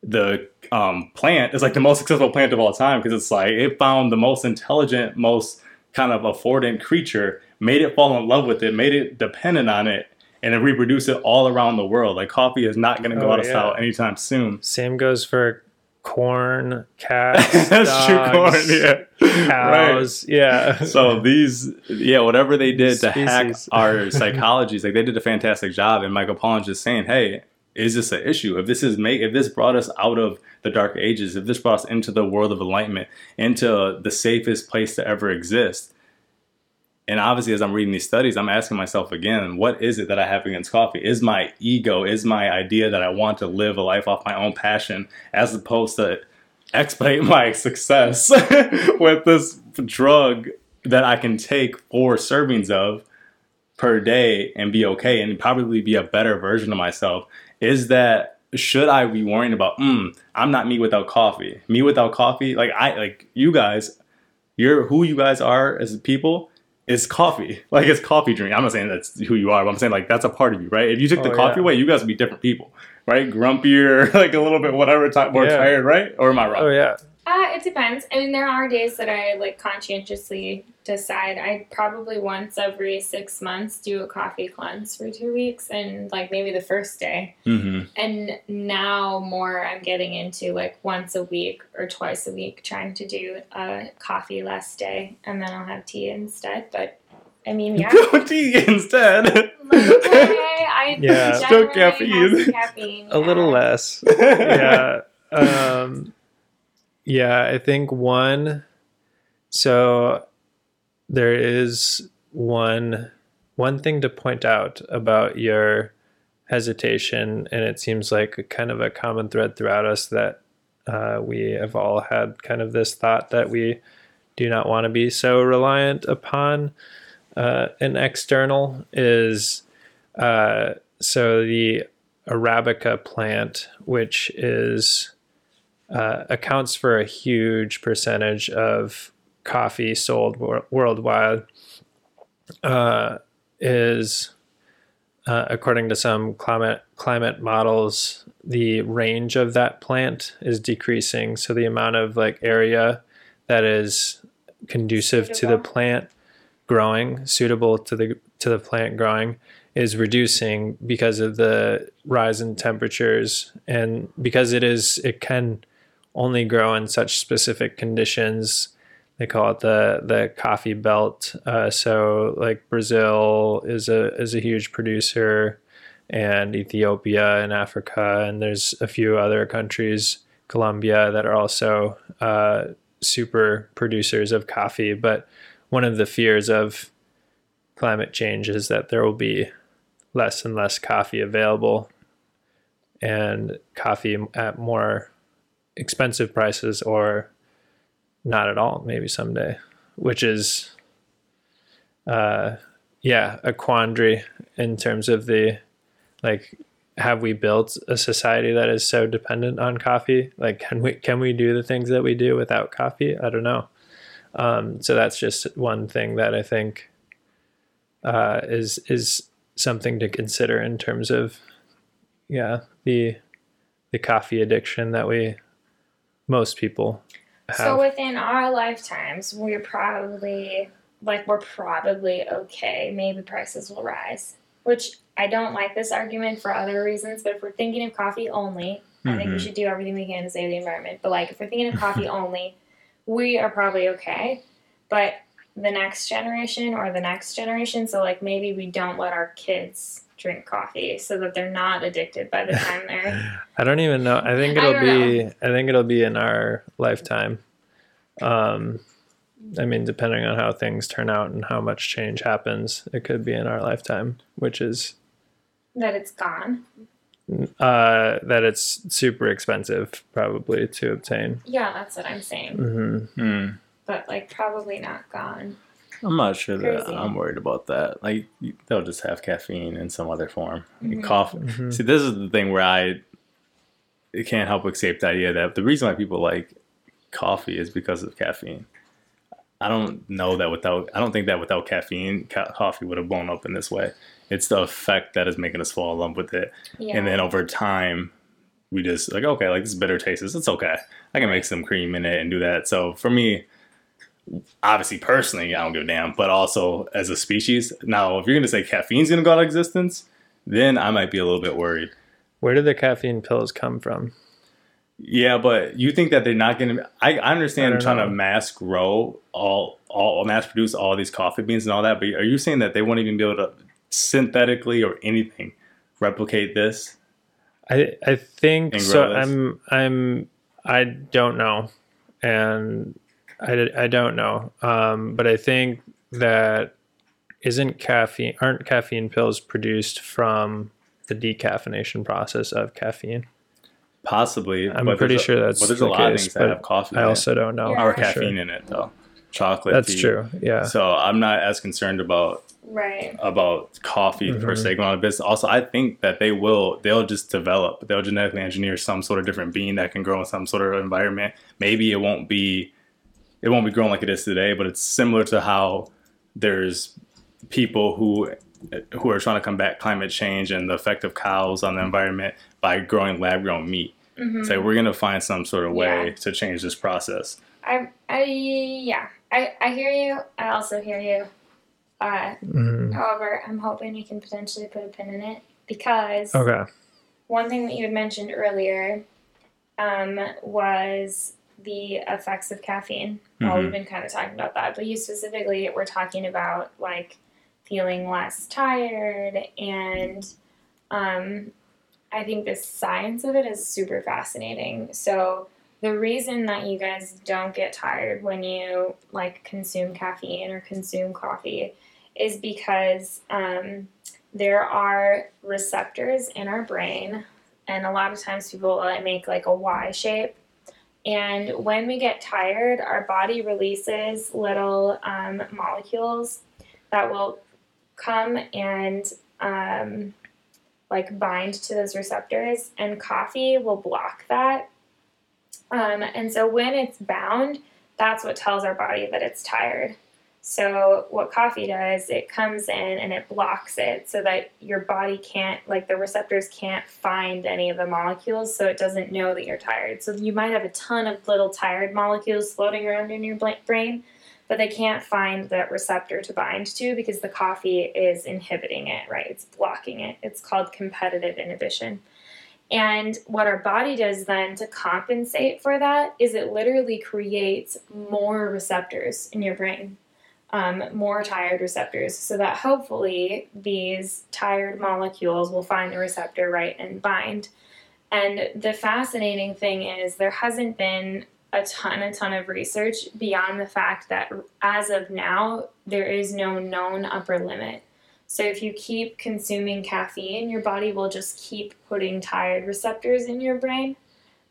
the um, plant, is like the most successful plant of all time because it's like it found the most intelligent, most kind of affordant creature, made it fall in love with it, made it dependent on it, and then reproduce it all around the world. Like coffee is not going to go oh, out of yeah. style anytime soon. Same goes for corn, cats, that's dogs, true, corn, yeah, cows, right. yeah. So these, yeah, whatever they did to Species. hack our psychologies, like they did a fantastic job. And Michael Pollan just saying, hey, is this an issue? If this is make, if this brought us out of the dark ages, if this brought us into the world of enlightenment, into the safest place to ever exist. And obviously, as I'm reading these studies, I'm asking myself again, what is it that I have against coffee? Is my ego, is my idea that I want to live a life off my own passion, as opposed to exploit my success with this drug that I can take four servings of per day and be okay and probably be a better version of myself? Is that... Should I be worrying about, mm, I'm not me without coffee. Me without coffee, like I, like you guys, you're who you guys are as people is coffee. Like it's coffee drink. I'm not saying that's who you are, but I'm saying like that's a part of you, right? If you took the oh, coffee yeah. away, you guys would be different people, right? Grumpier, like a little bit whatever, t- more yeah. tired, right? Or am I wrong? Oh yeah. Uh, it depends. I mean, there are days that I like conscientiously decide. I probably once every six months do a coffee cleanse for two weeks and like maybe the first day. Mm-hmm. And now more I'm getting into like once a week or twice a week trying to do a coffee less day and then I'll have tea instead. But I mean, yeah. tea instead. Like, okay, I yeah. still caffeine. caffeine. A yeah. little less. yeah. Um... Yeah, I think one, so there is one, one thing to point out about your hesitation, and it seems like a, kind of a common thread throughout us that uh, we have all had kind of this thought that we do not want to be so reliant upon uh, an external is, uh, so the Arabica plant, which is... Uh, accounts for a huge percentage of coffee sold wor- worldwide, uh, is, uh, according to some climate climate models, the range of that plant is decreasing. So the amount of like area that is conducive suitable. to the plant growing, suitable to the to the plant growing, is reducing because of the rise in temperatures and because it is it can. only grow in such specific conditions. They call it the the coffee belt. Uh, so like Brazil is a is a huge producer, and Ethiopia and Africa, and there's a few other countries, Colombia, that are also uh, super producers of coffee. But one of the fears of climate change is that there will be less and less coffee available, and coffee at more expensive prices or not at all, maybe someday, which is, uh, yeah, a quandary in terms of the, like, have we built a society that is so dependent on coffee? Like, can we, can we do the things that we do without coffee? I don't know. Um, so that's just one thing that I think, uh, is, is something to consider in terms of, yeah, the, the coffee addiction that we, most people have. So within our lifetimes, we're probably like, we're probably okay. Maybe prices will rise, which I don't like this argument for other reasons, but if we're thinking of coffee only, mm-hmm. I think we should do everything we can to save the environment. But, like, if we're thinking of coffee only, we are probably okay. But the next generation or the next generation, so, like, maybe we don't let our kids drink coffee so that they're not addicted by the time they're... I don't even know. I think it'll I be... Know. I think it'll be in our lifetime. Um... I mean, depending on how things turn out and how much change happens, it could be in our lifetime, which is... That it's gone? Uh, that it's super expensive, probably, to obtain. Yeah, that's what I'm saying. Mm-hmm. Mm. But, like, probably not gone. I'm not sure Crazy. that I'm worried about that. Like, they'll just have caffeine in some other form. Mm-hmm. Like coffee. Mm-hmm. See, this is the thing where I it can't help escape the idea that the reason why people like coffee is because of caffeine. I don't know that without, I don't think that without caffeine, ca- coffee would have blown up in this way. It's the effect that is making us fall in love with it. Yeah. And then over time, we just like, okay, like this bitter taste is, it's okay. I can make some cream in it and do that. So for me, obviously personally, I don't give a damn, but also as a species. Now, if you're going to say caffeine's going to go out of existence, then I might be a little bit worried. Where do the caffeine pills come from? Yeah, but you think that they're not going to... I understand I trying know. to mass grow, all, all mass produce all these coffee beans and all that, but are you saying that they won't even be able to synthetically or anything replicate this? I I think so. This? I'm I'm I don't know, and I, I don't know. Um, but I think that isn't caffeine aren't caffeine pills produced from the decaffeination process of caffeine? Possibly. I'm pretty a, sure that's well, there's the a lot case, of things that have coffee I in also it. don't know. Yeah. Or caffeine sure. in it, though. Chocolate. That's tea. true, yeah. So I'm not as concerned about right. about coffee mm-hmm. per se going out of business. Also, I think that they will, they'll just develop. They'll genetically engineer some sort of different bean that can grow in some sort of environment. Maybe it won't be, it won't be grown like it is today, but it's similar to how there's people who... who are trying to combat climate change and the effect of cows on the environment by growing lab-grown meat. Mm-hmm. So we're going to find some sort of way yeah. to change this process. I, I yeah, I, I hear you. I also hear you. Uh, mm-hmm. However, I'm hoping we can potentially put a pin in it because okay. one thing that you had mentioned earlier um, was the effects of caffeine. Mm-hmm. Well, we've been kind of talking about that, but you specifically were talking about like feeling less tired, and um, I think the science of it is super fascinating. So the reason that you guys don't get tired when you like consume caffeine or consume coffee is because um, there are receptors in our brain, and a lot of times people will make like a Y shape. And when we get tired, our body releases little um, molecules that will come and um, like bind to those receptors, and coffee will block that. Um, and so when it's bound, that's what tells our body that it's tired. So what coffee does, it comes in and it blocks it so that your body can't, like the receptors can't find any of the molecules, so it doesn't know that you're tired. So you might have a ton of little tired molecules floating around in your brain, but they can't find that receptor to bind to because the coffee is inhibiting it, right? It's blocking it. It's called competitive inhibition. And what our body does then to compensate for that is it literally creates more receptors in your brain, um, more tired receptors, so that hopefully these tired molecules will find the receptor, right, and bind. And the fascinating thing is there hasn't been a ton, a ton of research beyond the fact that as of now, there is no known upper limit. So if you keep consuming caffeine, your body will just keep putting tired receptors in your brain.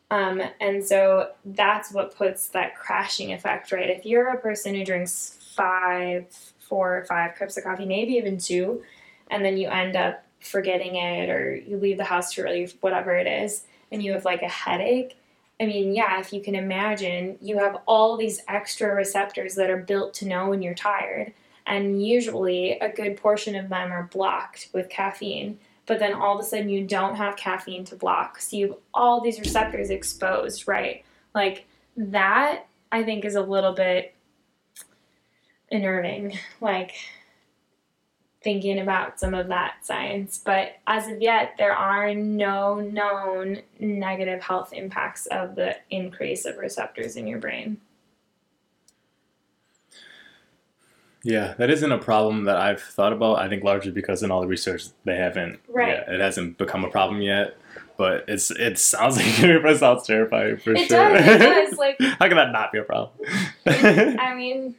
Um, and so that's what puts that crashing effect, right? If you're a person who drinks five, four or five cups of coffee, maybe even two, and then you end up forgetting it or you leave the house too early, whatever it is, and you have like a headache, I mean, yeah, if you can imagine, you have all these extra receptors that are built to know when you're tired, and usually a good portion of them are blocked with caffeine, but then all of a sudden you don't have caffeine to block, so you have all these receptors exposed, right? Like, that, I think, is a little bit unnerving, like thinking about some of that science. But as of yet, there are no known negative health impacts of the increase of receptors in your brain. Yeah, that isn't a problem that I've thought about. I think largely because in all the research, they haven't. Right. Yeah, it hasn't become a problem yet. But it's it sounds like it sounds terrifying for it sure. It does. It does. Like, how can that not be a problem? It, I mean,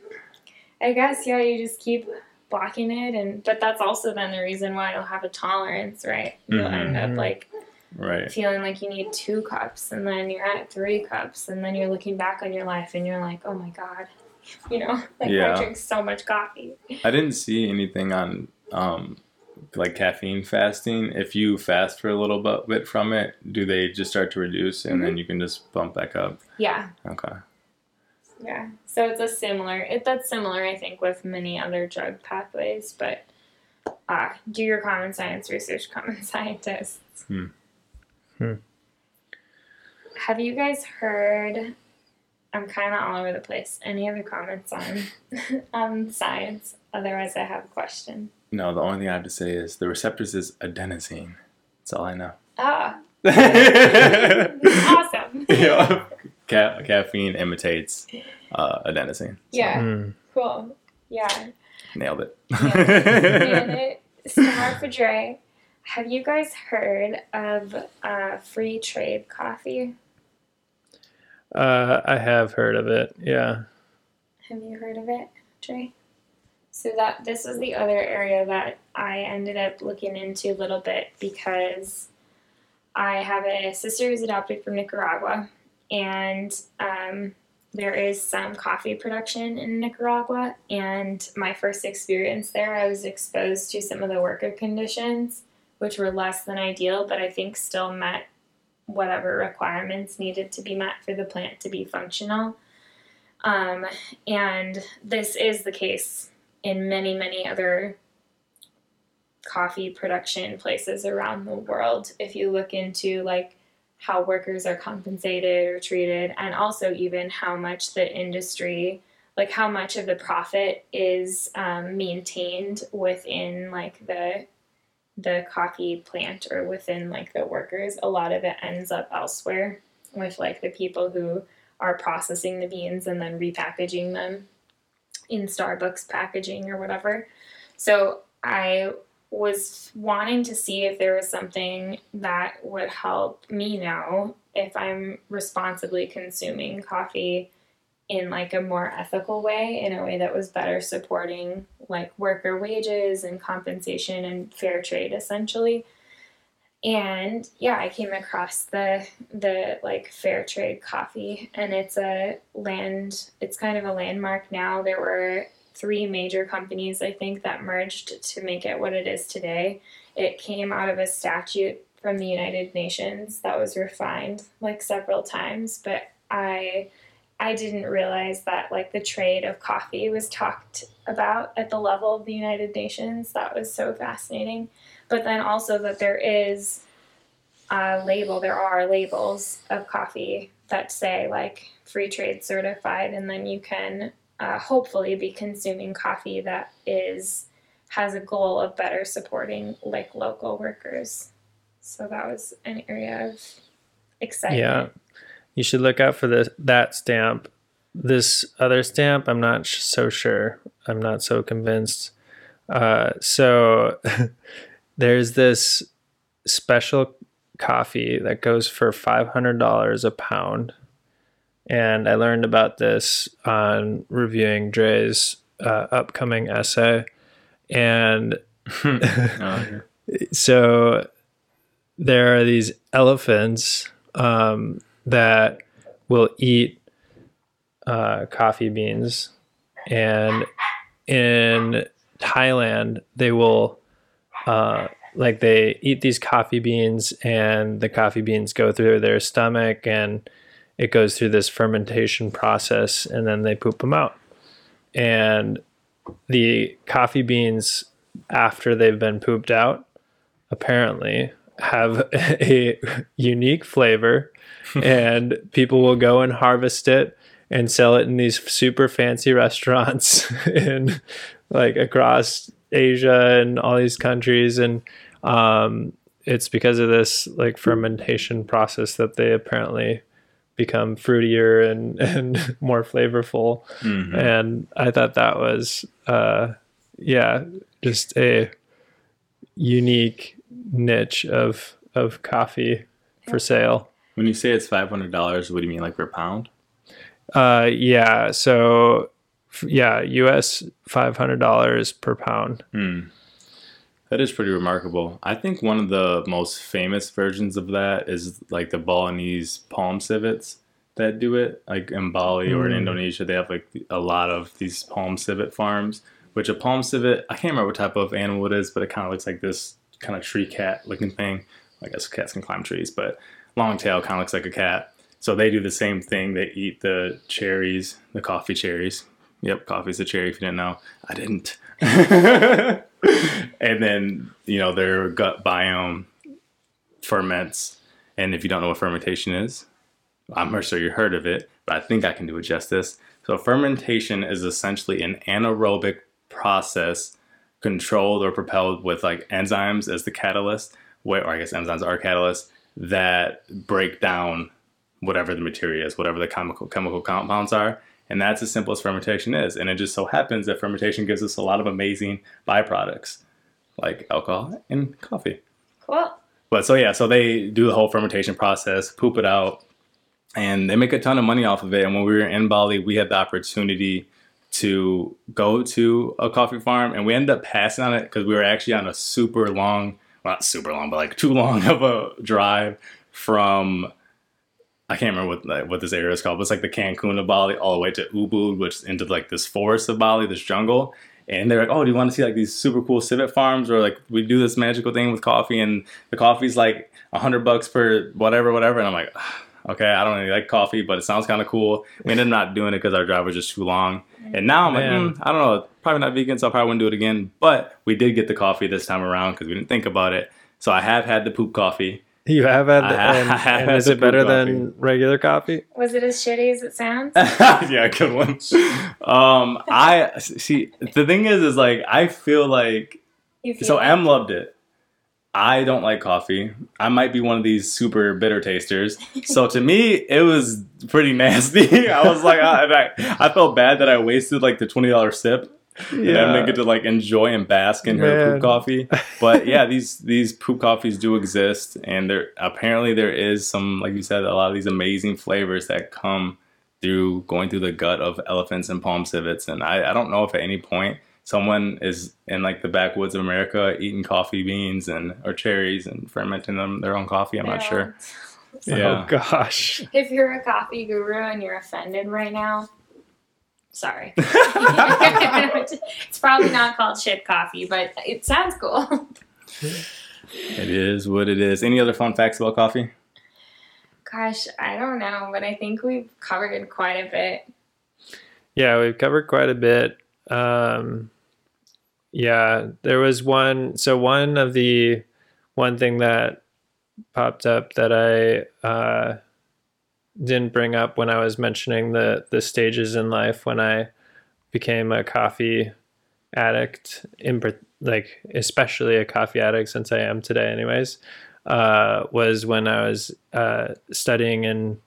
I guess yeah. You just keep blocking it, and but that's also then the reason why you'll have a tolerance, right? You'll mm-hmm. end up like right. feeling like you need two cups, and then you're at three cups, and then you're looking back on your life, and you're like, oh my god. You know, like yeah. I drink so much coffee. I didn't see anything on um, like caffeine fasting. If you fast for a little bit from it, do they just start to reduce and mm-hmm. then you can just bump back up? Yeah. Okay. Yeah. So it's a similar, it that's similar, I think, with many other drug pathways. But uh, do your common science research, common scientists. Hmm. Hmm. Have you guys heard? I'm kind of all over the place. Any other comments on um, science? Otherwise, I have a question. No, the only thing I have to say is the receptors is adenosine. That's all I know. Ah. Awesome. Yeah. Ca- caffeine imitates uh, adenosine. So. Yeah. Mm. Cool. Yeah. Nailed it. Nailed it. Smart for Dre. Have you guys heard of uh, free trade coffee? Uh, I have heard of it, yeah. Have you heard of it, Trey? So that this was the other area that I ended up looking into a little bit because I have a sister who's adopted from Nicaragua, and um, there is some coffee production in Nicaragua, and my first experience there, I was exposed to some of the worker conditions, which were less than ideal, but I think still met whatever requirements needed to be met for the plant to be functional. Um, and this is the case in many, many other coffee production places around the world. If you look into like how workers are compensated or treated, and also even how much the industry, like how much of the profit is um, maintained within like the the coffee plant or within like the workers, a lot of it ends up elsewhere with like the people who are processing the beans and then repackaging them in Starbucks packaging or whatever. So I was wanting to see if there was something that would help me know if I'm responsibly consuming coffee in like a more ethical way, in a way that was better supporting like worker wages and compensation and fair trade essentially. And yeah, I came across the the like fair trade coffee, and it's a land, it's kind of a landmark now. There were three major companies, I think, that merged to make it what it is today. It came out of a statute from the United Nations that was refined like several times, but I I didn't realize that like the trade of coffee was talked about at the level of the United Nations. That was so fascinating. But then also that there is a label, there are labels of coffee that say like free trade certified, and then you can uh, hopefully be consuming coffee that is has a goal of better supporting like local workers. So that was an area of excitement. Yeah. You should look out for this, that stamp. This other stamp, I'm not sh- so sure. I'm not so convinced. Uh, so there's this special coffee that goes for five hundred dollars a pound. And I learned about this on reviewing Dre's uh, upcoming essay. And oh, yeah. So there are these elephants um that will eat uh, coffee beans, and in Thailand they will uh, like they eat these coffee beans, and the coffee beans go through their stomach, and it goes through this fermentation process, and then they poop them out. And the coffee beans, after they've been pooped out, apparently have a unique flavor, and people will go and harvest it and sell it in these super fancy restaurants in like across Asia and all these countries. And um, it's because of this like fermentation process that they apparently become fruitier and, and more flavorful. Mm-hmm. And I thought that was, uh, yeah, just a unique niche of, of coffee for sale. When you say it's five hundred dollars, what do you mean, like per pound? Uh, yeah. So yeah, U S five hundred dollars per pound. Hmm. That is pretty remarkable. I think one of the most famous versions of that is like the Balinese palm civets that do it. Like in Bali mm. or in Indonesia, they have like a lot of these palm civet farms, which a palm civet, I can't remember what type of animal it is, but it kind of looks like this kind of tree cat looking thing. I guess cats can climb trees, but long tail kind of looks like a cat. So they do the same thing. They eat the cherries, the coffee cherries. Yep, coffee's a cherry if you didn't know. I didn't. And then, you know, their gut biome ferments. And if you don't know what fermentation is, I'm sure you heard of it, but I think I can do it justice. So fermentation is essentially an anaerobic process controlled or propelled with like enzymes as the catalyst, or I guess enzymes are catalysts, that break down whatever the material is, whatever the chemical chemical compounds are. And that's as simple as fermentation is. And it just so happens that fermentation gives us a lot of amazing byproducts, like alcohol and coffee. Cool. But so, yeah, so they do the whole fermentation process, poop it out, and they make a ton of money off of it. And when we were in Bali, we had the opportunity to go to a coffee farm, and we ended up passing on it because we were actually on a super long, well, not super long, but like too long of a drive from... I can't remember what like, what this area is called, but it's like the Cancun of Bali all the way to Ubud, which is into like this forest of Bali, this jungle. And they're like, oh, do you want to see like these super cool civet farms? Or like we do this magical thing with coffee and the coffee's like a hundred bucks per whatever, whatever. And I'm like, okay, I don't really like coffee, but it sounds kind of cool. We ended up not doing it because our drive was just too long. And now I'm like, mm, I don't know, probably not vegan, so I probably wouldn't do it again. But we did get the coffee this time around because we didn't think about it. So I have had the poop coffee. You have had, the, and, have and had is it better coffee. Than regular coffee? Was it as shitty as it sounds? Yeah, good one. Um, I see. The thing is, is like I feel like you feel so. It. Em loved it. I don't like coffee. I might be one of these super bitter tasters. So to me, it was pretty nasty. I was like, I, I felt bad that I wasted like the twenty dollar sip. Yeah, and then get to like enjoy and bask in Man. Her poop coffee. But yeah, these these poop coffees do exist, and there apparently there is some, like you said, a lot of these amazing flavors that come through going through the gut of elephants and palm civets. And I, I don't know if at any point someone is in like the backwoods of America eating coffee beans and or cherries and fermenting them their own coffee. I'm yeah. not sure. So, yeah. Oh gosh. If you're a coffee guru and you're offended right now. Sorry. It's probably not called shit coffee, but it sounds cool. It is what it is. Any other fun facts about coffee? Gosh, I don't know, but I think we've covered quite a bit. Yeah, we've covered quite a bit. Um, yeah, there was one. So one of the one thing that popped up that I... Uh, didn't bring up when I was mentioning the the stages in life when I became a coffee addict, in like especially a coffee addict since I am today anyways, uh, was when I was uh, studying in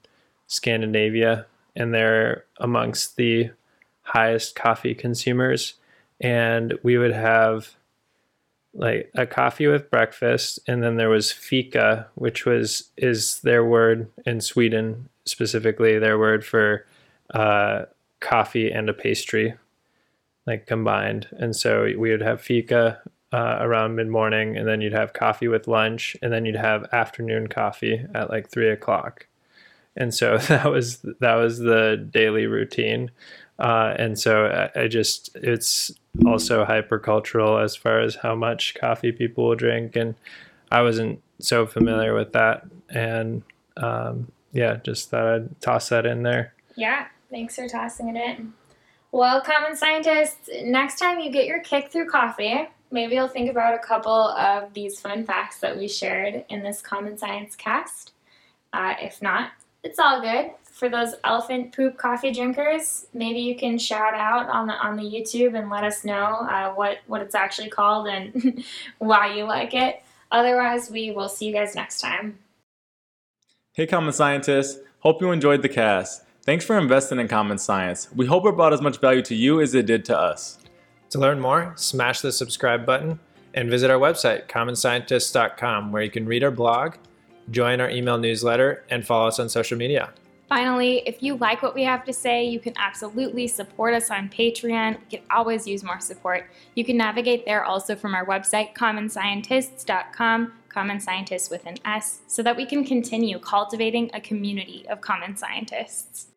Scandinavia, and they're amongst the highest coffee consumers. And we would have like a coffee with breakfast, and then there was fika, which was is their word in Sweden, specifically their word for uh, coffee and a pastry, like combined. And so we would have fika uh, around mid-morning, and then you'd have coffee with lunch, and then you'd have afternoon coffee at like three o'clock. And so that was that was the daily routine. Uh, and so I, I just, it's also hypercultural as far as how much coffee people will drink. And I wasn't so familiar with that. And um, yeah, just thought I'd toss that in there. Yeah, thanks for tossing it in. Well, common scientists, next time you get your kick through coffee, maybe you'll think about a couple of these fun facts that we shared in this Common Science cast. Uh, if not, it's all good. for those elephant poop coffee drinkers, maybe you can shout out on the on the YouTube and let us know uh, what, what it's actually called and why you like it. Otherwise, we will see you guys next time. Hey, Common Scientists. Hope you enjoyed the cast. Thanks for investing in Common Science. We hope it brought as much value to you as it did to us. To learn more, smash the subscribe button and visit our website, common scientists dot com, where you can read our blog, join our email newsletter, and follow us on social media. Finally, if you like what we have to say, you can absolutely support us on Patreon. We can always use more support. You can navigate there also from our website, common scientists dot com, Common Scientists with an S, so that we can continue cultivating a community of Common Scientists.